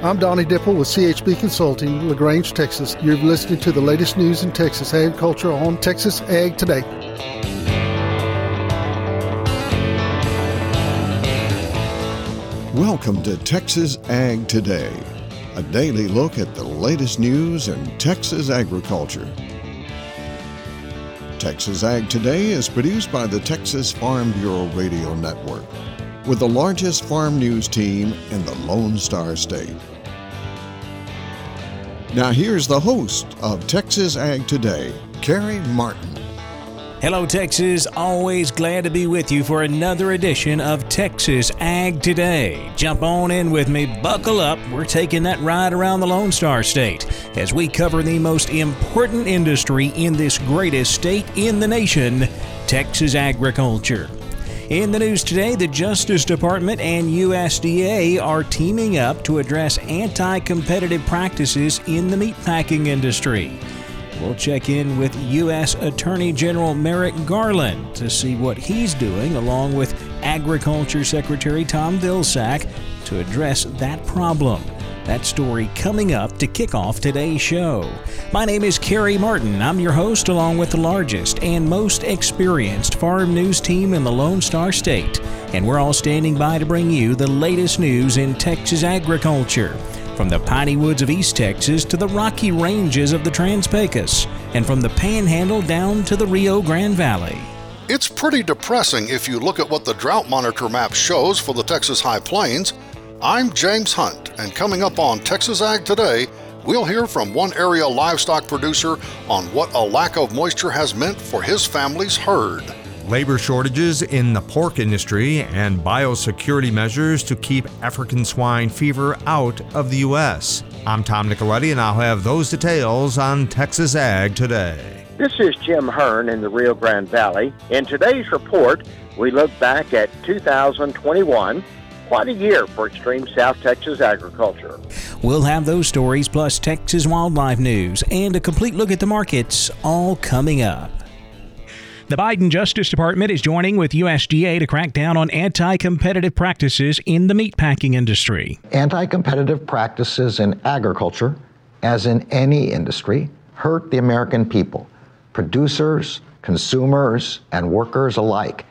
I'm Donnie Dippel with CHB Consulting, LaGrange, Texas. You're listening to the latest news in Texas ag culture on Texas Ag Today. Welcome to Texas Ag Today, a daily look at the latest news in Texas agriculture. Texas Ag Today is produced by the Texas Farm Bureau Radio Network, with the largest farm news team in the Lone Star State. Now here's the host of Texas Ag Today, Kerry Martin. Hello, Texas. Always glad to be with you for another edition of Texas Ag Today. Jump on in with me. Buckle up. We're taking that ride around the Lone Star State as we cover the most important industry in this greatest state in the nation, Texas agriculture. In the news today, the Justice Department and USDA are teaming up to address anti-competitive practices in the meatpacking industry. We'll check in with U.S. Attorney General Merrick Garland to see what he's doing, along with Agriculture Secretary Tom Vilsack, to address that problem. That story coming up to kick off today's show. My name is Kerry Martin. I'm your host, along with the largest and most experienced farm news team in the Lone Star State. And we're all standing by to bring you the latest news in Texas agriculture, from the piney woods of East Texas to the rocky ranges of the Trans-Pecos, and from the Panhandle down to the Rio Grande Valley. It's pretty depressing if you look at what the Drought Monitor map shows for the Texas High Plains. I'm James Hunt, and coming up on Texas Ag Today, we'll hear from one area livestock producer on what a lack of moisture has meant for his family's herd. Labor shortages in the pork industry and biosecurity measures to keep African swine fever out of the U.S. I'm Tom Nicoletti, and I'll have those details on Texas Ag Today. This is Jim Hearn in the Rio Grande Valley. In today's report, we look back at 2021. Quite a year for extreme South Texas agriculture. We'll have those stories, plus Texas wildlife news and a complete look at the markets, all coming up. The Biden Justice Department is joining with USDA to crack down on anti-competitive practices in the meatpacking industry. Anti-competitive practices in agriculture, as in any industry, hurt the American people, producers, consumers, and workers alike,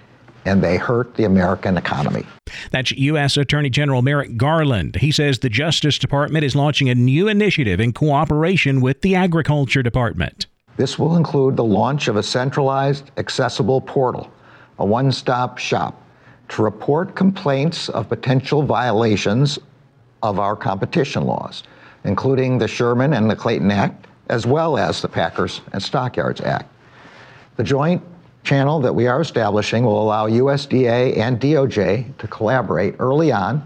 and they hurt the American economy. That's U.S. Attorney General Merrick Garland. He says the Justice Department is launching a new initiative in cooperation with the Agriculture Department. This will include the launch of a centralized, accessible portal, a one-stop shop, to report complaints of potential violations of our competition laws, including the Sherman and the Clayton Act, as well as the Packers and Stockyards Act. The joint channel that we are establishing will allow USDA and DOJ to collaborate early on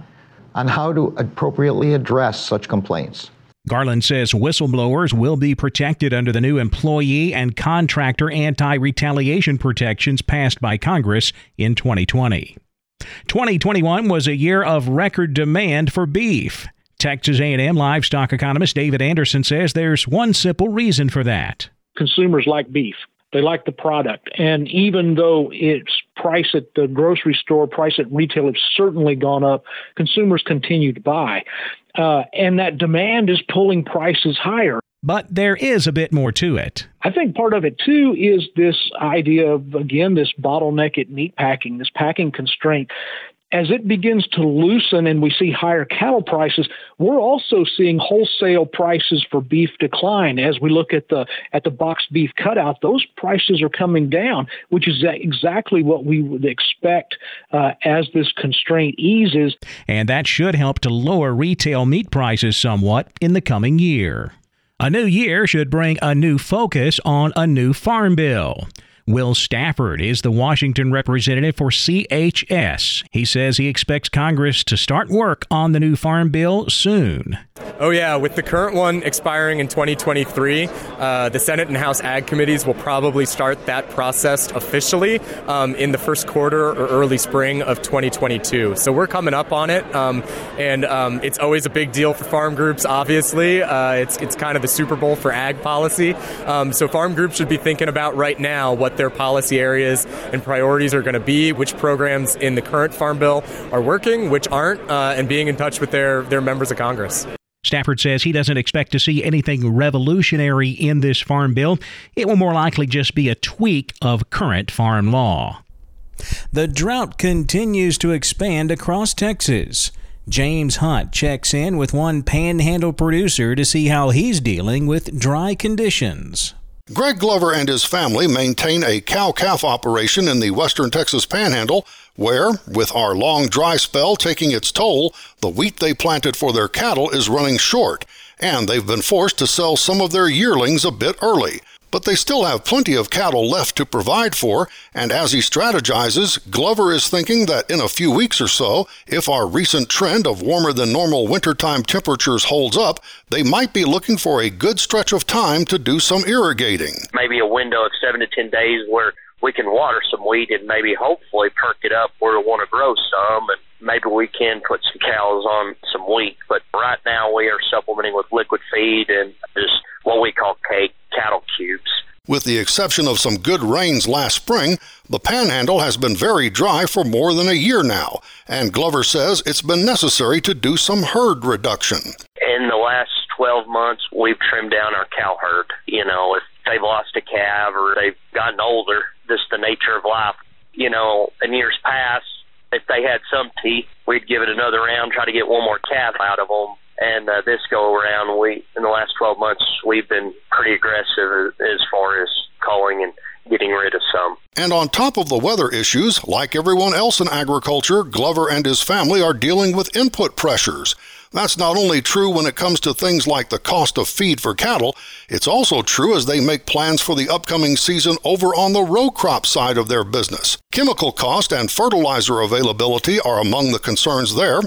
how to appropriately address such complaints. Garland says whistleblowers will be protected under the new employee and contractor anti-retaliation protections passed by Congress in 2020. 2021 was a year of record demand for beef. Texas A&M livestock economist David Anderson says there's one simple reason for that. Consumers like beef. They like the product. And even though its price at the grocery store, price at retail has certainly gone up, consumers continue to buy. And that demand is pulling prices higher. But there is a bit more to it. I think part of it, too, is this idea of, again, this bottleneck at meat packing, this packing constraint. As it begins to loosen and we see higher cattle prices, we're also seeing wholesale prices for beef decline. As we look at the boxed beef cutout, those prices are coming down, which is exactly what we would expect as this constraint eases. And that should help to lower retail meat prices somewhat in the coming year. A new year should bring a new focus on a new farm bill. Will Stafford is the Washington representative for CHS. He says he expects Congress to start work on the new farm bill soon. Oh yeah, with the current one expiring in 2023, the Senate and House Ag Committees will probably start that process officially in the first quarter or early spring of 2022. So we're coming up on it, and it's always a big deal for farm groups, obviously. It's kind of the Super Bowl for ag policy. So farm groups should be thinking about right now what their policy areas and priorities are going to be, which programs in the current Farm Bill are working, which aren't, and being in touch with their members of Congress. Stafford says he doesn't expect to see anything revolutionary in this farm bill. It will more likely just be a tweak of current farm law. The drought continues to expand across Texas. James Hunt checks in with one panhandle producer to see how he's dealing with dry conditions. Greg Glover and his family maintain a cow-calf operation in the western Texas panhandle where, with our long dry spell taking its toll, the wheat they planted for their cattle is running short, and they've been forced to sell some of their yearlings a bit early. But they still have plenty of cattle left to provide for, and as he strategizes, Glover is thinking that in a few weeks or so, if our recent trend of warmer than normal wintertime temperatures holds up, they might be looking for a good stretch of time to do some irrigating. Maybe a window of 7 to 10 days where we can water some wheat and maybe hopefully perk it up where we want to grow some, and maybe we can put some cows on some wheat. But right now we are supplementing with liquid feed and just what we call cake cattle cubes. With the exception of some good rains last spring, the panhandle has been very dry for more than a year now, and Glover says it's been necessary to do some herd reduction. In the last 12 months, we've trimmed down our cow herd. You know, if they've lost a calf or they've gotten older, that's the nature of life. You know, in years past, if they had some teeth, we'd give it another round, try to get one more calf out of them. And this go-around, in the last 12 months, we've been pretty aggressive as far as culling and getting rid of some. And on top of the weather issues, like everyone else in agriculture, Glover and his family are dealing with input pressures. That's not only true when it comes to things like the cost of feed for cattle, it's also true as they make plans for the upcoming season over on the row crop side of their business. Chemical cost and fertilizer availability are among the concerns there.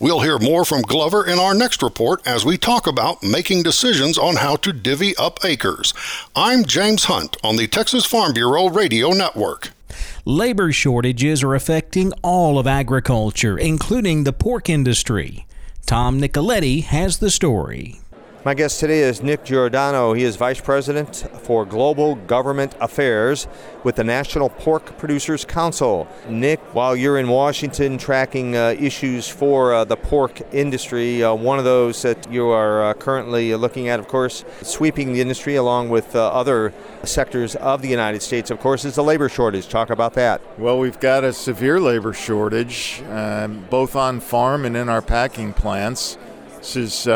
We'll hear more from Glover in our next report as we talk about making decisions on how to divvy up acres. I'm James Hunt on the Texas Farm Bureau Radio Network. Labor shortages are affecting all of agriculture, including the pork industry. Tom Nicoletti has the story. My guest today is Nick Giordano. He is Vice President for Global Government Affairs with the National Pork Producers Council. Nick, while you're in Washington tracking issues for the pork industry, one of those that you are currently looking at, of course, sweeping the industry along with other sectors of the United States, of course, is the labor shortage. Talk about that. Well, we've got a severe labor shortage, both on farm and in our packing plants. This is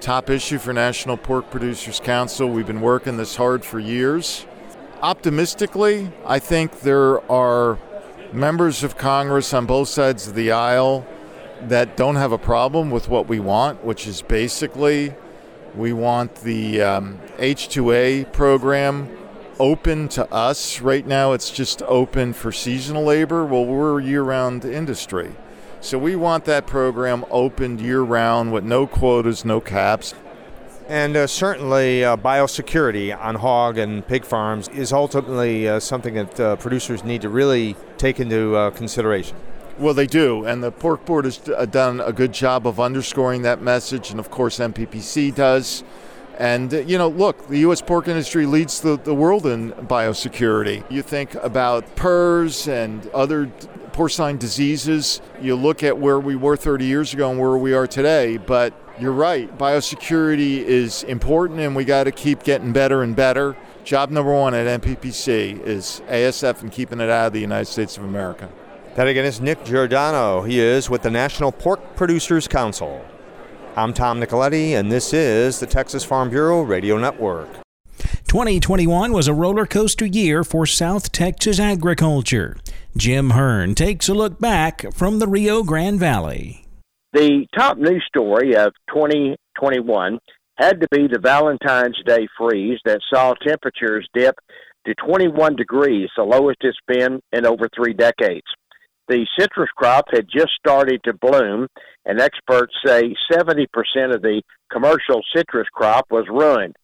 top issue for National Pork Producers Council. We've been working this hard for years. Optimistically, I think there are members of Congress on both sides of the aisle that don't have a problem with what we want, which is basically we want the H-2A program open to us. Right now it's just open for seasonal labor. Well, we're a year-round industry. So we want that program opened year-round with no quotas, no caps. And certainly biosecurity on hog and pig farms is ultimately something that producers need to really take into consideration. Well, they do, and the Pork Board has done a good job of underscoring that message, and of course MPPC does. And, you know, look, the U.S. pork industry leads the world in biosecurity. You think about PRRS and other porcine diseases. You look at where we were 30 years ago and where we are today. But you're right, biosecurity is important, and we got to keep getting better and better. Job number one at MPPC is ASF and keeping it out of the United States of America. That again is Nick Giordano. He is with the National Pork Producers Council. I'm Tom Nicoletti, and this is the Texas Farm Bureau Radio Network. 2021 was a roller coaster year for South Texas agriculture. Jim Hearn takes a look back from the Rio Grande Valley. The top news story of 2021 had to be the Valentine's Day freeze that saw temperatures dip to 21 degrees, the lowest it's been in over 3 decades. The citrus crop had just started to bloom, and experts say 70% of the commercial citrus crop was ruined.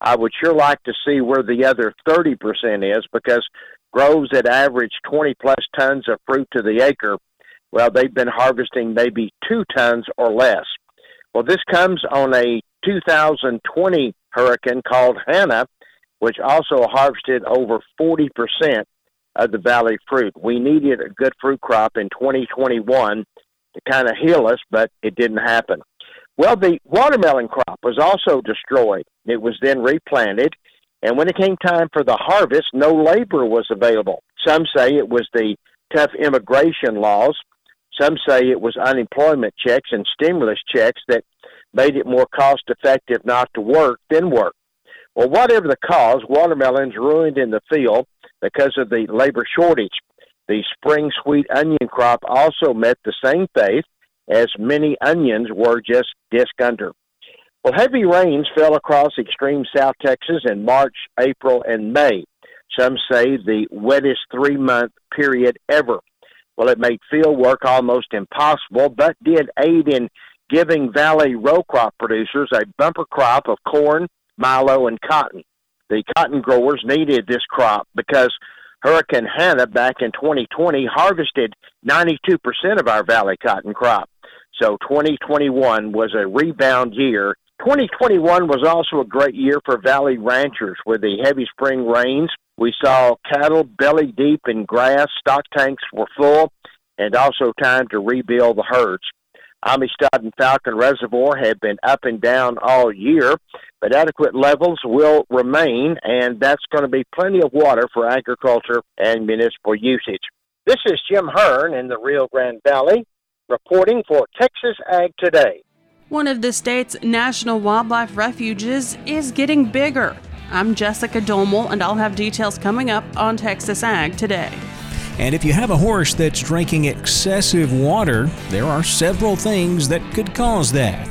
I would sure like to see where the other 30% is, because groves that average 20-plus tons of fruit to the acre, well, they've been harvesting maybe 2 tons or less. Well, this comes on a 2020 hurricane called Hanna, which also harvested over 40% of the valley fruit. We needed a good fruit crop in 2021 to kind of heal us, but it didn't happen. Well, the watermelon crop was also destroyed. It was then replanted, and when it came time for the harvest, no labor was available. Some say it was the tough immigration laws. Some say it was unemployment checks and stimulus checks that made it more cost-effective not to work than work. Well, whatever the cause, watermelons ruined in the field because of the labor shortage. The spring sweet onion crop also met the same fate, as many onions were just disc under. Well, heavy rains fell across extreme South Texas in March, April, and May. Some say the wettest three-month period ever. Well, it made field work almost impossible, but did aid in giving valley row crop producers a bumper crop of corn, milo, and cotton. The cotton growers needed this crop because Hurricane Hannah back in 2020 harvested 92% of our valley cotton crop. So 2021 was a rebound year. 2021 was also a great year for valley ranchers. With the heavy spring rains, we saw cattle belly deep in grass, stock tanks were full, and also time to rebuild the herds. Amistad and Falcon Reservoir have been up and down all year, but adequate levels will remain, and that's going to be plenty of water for agriculture and municipal usage. This is Jim Hearn in the Rio Grande Valley, reporting for Texas Ag Today. One of the state's national wildlife refuges is getting bigger. I'm Jessica Domel, and I'll have details coming up on Texas Ag Today. And if you have a horse that's drinking excessive water, there are several things that could cause that.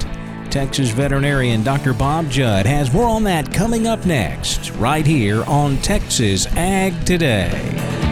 Texas veterinarian Dr. Bob Judd has more on that coming up next, right here on Texas Ag Today.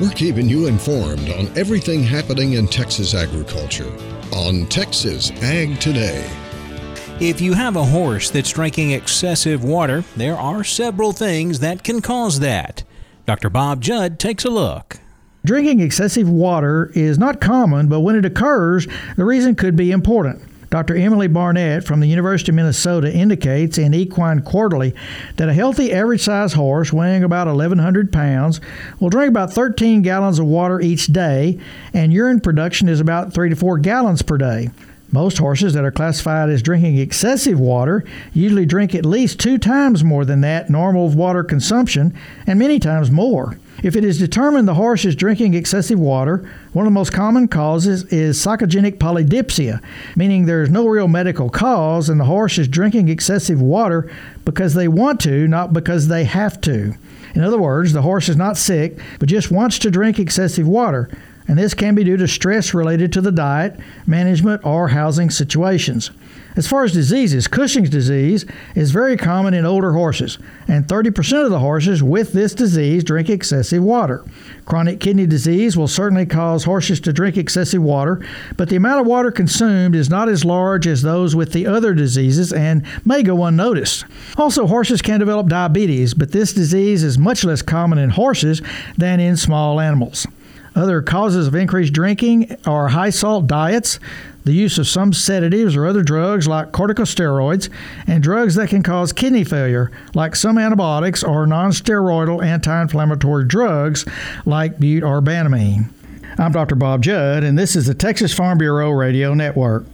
We're keeping you informed on everything happening in Texas agriculture on Texas Ag Today. If you have a horse that's drinking excessive water, there are several things that can cause that. Dr. Bob Judd takes a look. Drinking excessive water is not common, but when it occurs, the reason could be important. Dr. Emily Barnett from the University of Minnesota indicates in Equine Quarterly that a healthy average-sized horse weighing about 1,100 pounds will drink about 13 gallons of water each day, and urine production is about 3 to 4 gallons per day. Most horses that are classified as drinking excessive water usually drink at least 2 times more than that normal water consumption, and many times more. If it is determined the horse is drinking excessive water, one of the most common causes is psychogenic polydipsia, meaning there is no real medical cause and the horse is drinking excessive water because they want to, not because they have to. In other words, the horse is not sick, but just wants to drink excessive water, and this can be due to stress related to the diet, management, or housing situations. As far as diseases, Cushing's disease is very common in older horses, and 30% of the horses with this disease drink excessive water. Chronic kidney disease will certainly cause horses to drink excessive water, but the amount of water consumed is not as large as those with the other diseases and may go unnoticed. Also, horses can develop diabetes, but this disease is much less common in horses than in small animals. Other causes of increased drinking are high-salt diets, the use of some sedatives or other drugs like corticosteroids, and drugs that can cause kidney failure, like some antibiotics or non-steroidal anti-inflammatory drugs like butorbanamine. I'm Dr. Bob Judd, and this is the Texas Farm Bureau Radio Network.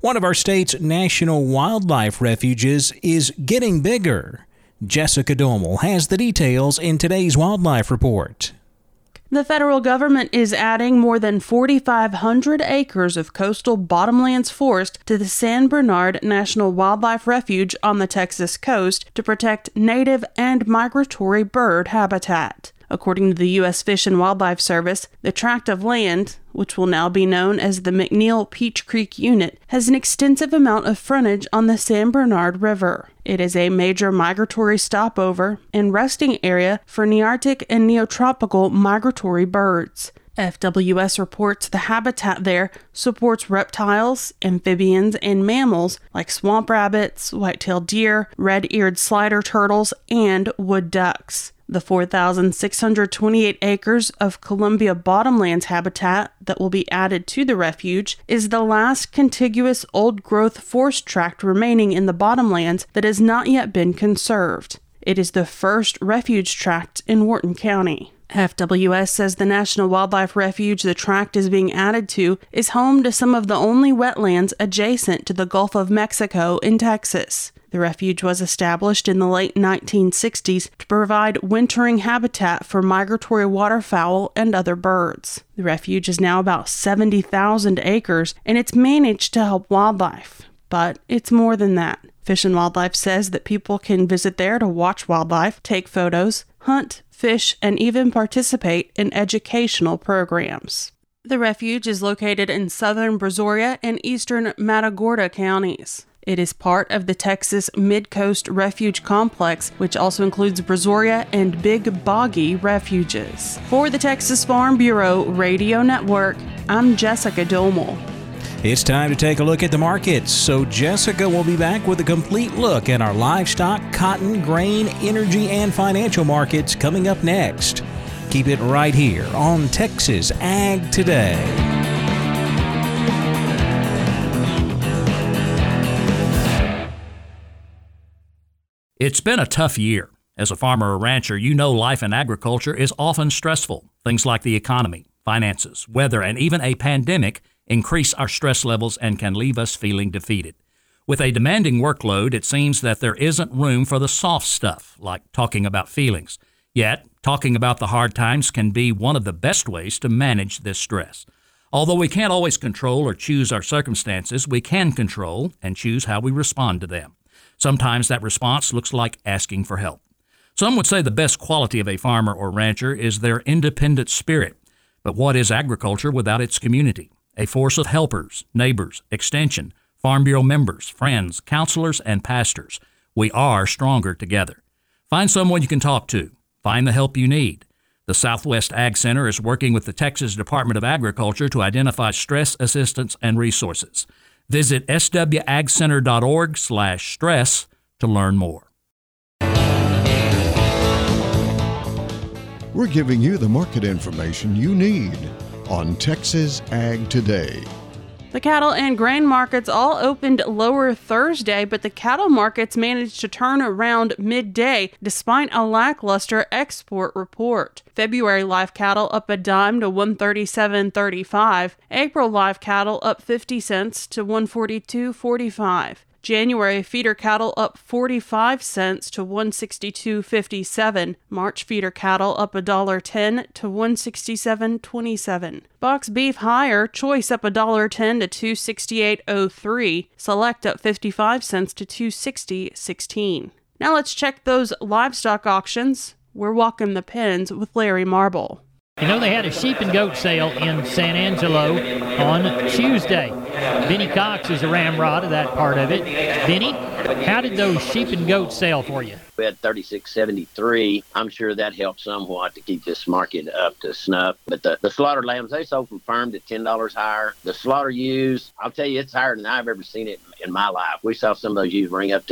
One of our state's national wildlife refuges is getting bigger. Jessica Domel has the details in today's Wildlife Report. The federal government is adding more than 4,500 acres of coastal bottomlands forest to the San Bernard National Wildlife Refuge on the Texas coast to protect native and migratory bird habitat. According to the U.S. Fish and Wildlife Service, the tract of land, which will now be known as the McNeil Peach Creek Unit, has an extensive amount of frontage on the San Bernard River. It is a major migratory stopover and resting area for Nearctic and Neotropical migratory birds. FWS reports the habitat there supports reptiles, amphibians, and mammals like swamp rabbits, white-tailed deer, red-eared slider turtles, and wood ducks. The 4,628 acres of Columbia Bottomlands habitat that will be added to the refuge is the last contiguous old-growth forest tract remaining in the bottomlands that has not yet been conserved. It is the first refuge tract in Wharton County. FWS says the National Wildlife Refuge the tract is being added to is home to some of the only wetlands adjacent to the Gulf of Mexico in Texas. The refuge was established in the late 1960s to provide wintering habitat for migratory waterfowl and other birds. The refuge is now about 70,000 acres, and it's managed to help wildlife. But it's more than that. Fish and Wildlife says that people can visit there to watch wildlife, take photos, hunt, fish, and even participate in educational programs. The refuge is located in southern Brazoria and eastern Matagorda counties. It is part of the Texas Mid-Coast Refuge Complex, which also includes Brazoria and Big Boggy refuges. For the Texas Farm Bureau Radio Network, I'm Jessica Domel. It's time to take a look at the markets, so Jessica will be back with a complete look at our livestock, cotton, grain, energy, and financial markets coming up next. Keep it right here on Texas Ag Today. It's been a tough year. As a farmer or rancher, you know life in agriculture is often stressful. Things like the economy, finances, weather, and even a pandemic increase our stress levels and can leave us feeling defeated. With a demanding workload, it seems that there isn't room for the soft stuff, like talking about feelings. Yet, talking about the hard times can be one of the best ways to manage this stress. Although we can't always control or choose our circumstances, we can control and choose how we respond to them. Sometimes that response looks like asking for help. Some would say the best quality of a farmer or rancher is their independent spirit. But what is agriculture without its community? A force of helpers, neighbors, extension, Farm Bureau members, friends, counselors, and pastors. We are stronger together. Find someone you can talk to. Find the help you need. The Southwest Ag Center is working with the Texas Department of Agriculture to identify stress assistance and resources. Visit swagcenter.org/stress to learn more. We're giving you the market information you need on Texas Ag Today. The cattle and grain markets all opened lower Thursday, but the cattle markets managed to turn around midday despite a lackluster export report. February live cattle up a dime to 137.35. April live cattle up 50 cents to 142.45. January feeder cattle up 45 cents to 162.57. March feeder cattle up $1.10 to 167.27. Box beef higher, choice up $1.10 to 268.03. Select up 55 cents to 260.16. Now let's check those livestock auctions. We're walking the pens with Larry Marble. You know, they had a sheep and goat sale in San Angelo on Tuesday. Benny Cox is a ramrod of that part of it. Benny, how did those sheep and goats sell for you? We had 36.73. I'm sure that helped somewhat to keep this market up to snuff. But the slaughtered lambs, they sold from firm to $10 higher. The slaughter ewes, I'll tell you, it's higher than I've ever seen it in my life. We saw some of those ewes ring up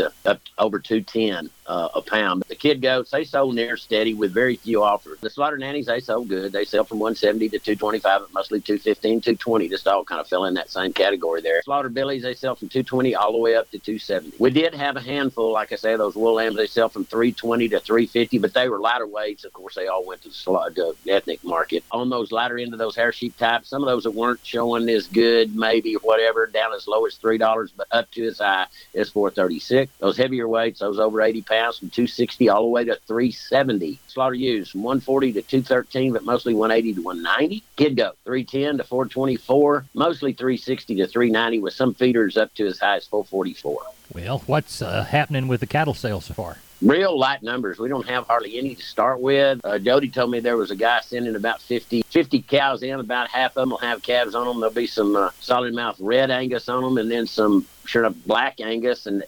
over $2.10 a pound. But the kid goats, they sold near steady with very few offers. The slaughter nannies, they sold good. They sell from $170 to $225, mostly $215, $220. Just all kind of fell in that same category there. Slaughter billies, they sell from $220 all the way up to $270. We did have a handful, like I say, those wool lambs, they sell from $320 to $350, but they were lighter weights. Of course, they all went to the ethnic market. On those lighter end of those hair sheep types, some of those that weren't showing as good, maybe whatever, down as low as $3, but up to as high as $436. Those heavier weights, those over 80 pounds, from $260 all the way to $370. Slaughter ewes from $140 to $213, but mostly $180 to $190. Kid goat, $310 to $424, mostly $360 to $390, with some feeders up to as high as $444. Well, what's happening with the cattle sales so far? real light numbers. We don't have hardly any to start with. Jody told me there was a guy sending about 50 cows in. About half of them will have calves on them. There'll be some solid mouth red Angus on them, and then some sure enough black Angus, and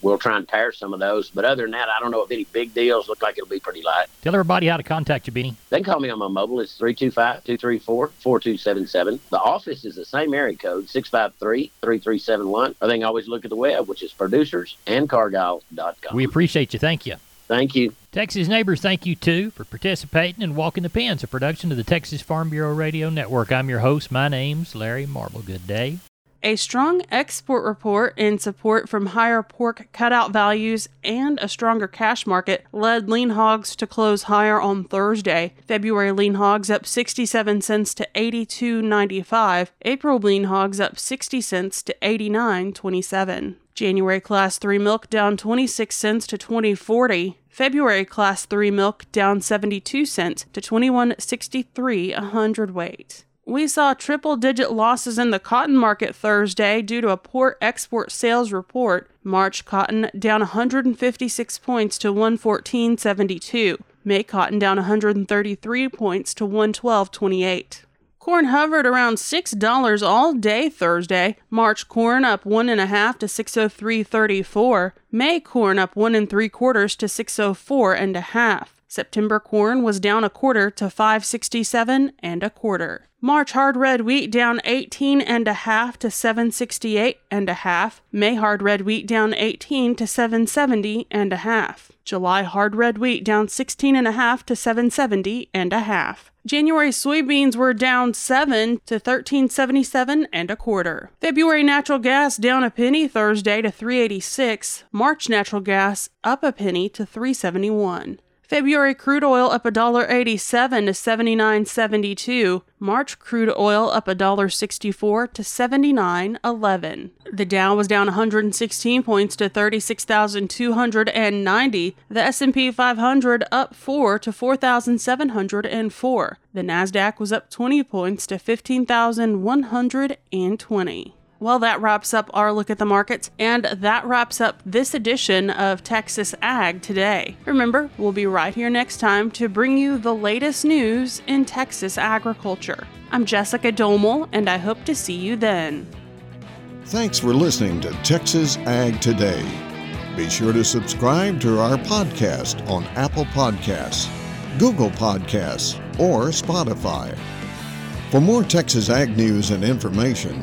we'll try and tear some of those. But other than that, I don't know of any big deals. Look like it'll be pretty light. Tell everybody how to contact you, Beanie. They can call me on my mobile. It's 325-234-4277. The office is the same area code, 653-3371. Or they can always look at the web, which is producersandcargyle.com. We appreciate you. Thank you. Thank you. Texas neighbors, thank you, too, for participating in Walking the Pens, a production of the Texas Farm Bureau Radio Network. I'm your host. My name's Larry Marble. Good day. A strong export report in support from higher pork cutout values and a stronger cash market led lean hogs to close higher on Thursday. February lean hogs up 67 cents to $82.95. April lean hogs up 60 cents to $89.27. January Class 3 milk down 26 cents to $20.40. February Class 3 milk down 72 cents to $21.63 a hundredweight. We saw triple-digit losses in the cotton market Thursday due to a poor export sales report. March cotton down 156 points to 114.72. May cotton down 133 points to 112.28. Corn hovered around $6 all day Thursday. March corn up 1.5 to 603.34. May corn up 1 3/4 to 604.5. September corn was down 1/4 to 567.25. March hard red wheat down 18.5 to 768.5. May hard red wheat down 18 to 770.5. July hard red wheat down 16.5 to 770.5. January soybeans were down 7 to 13.77.25. February natural gas down a penny Thursday to 3.86. March natural gas up a penny to 3.71. February crude oil up $1.87 to $79.72. March crude oil up $1.64 to $79.11. The Dow was down 116 points to 36,290. The S&P 500 up 4 to 4,704. The NASDAQ was up 20 points to 15,120. Well, that wraps up our look at the markets, and that wraps up this edition of Texas Ag Today. Remember, we'll be right here next time to bring you the latest news in Texas agriculture. I'm Jessica Domel, and I hope to see you then. Thanks for listening to Texas Ag Today. Be sure to subscribe to our podcast on Apple Podcasts, Google Podcasts, or Spotify. For more Texas Ag news and information,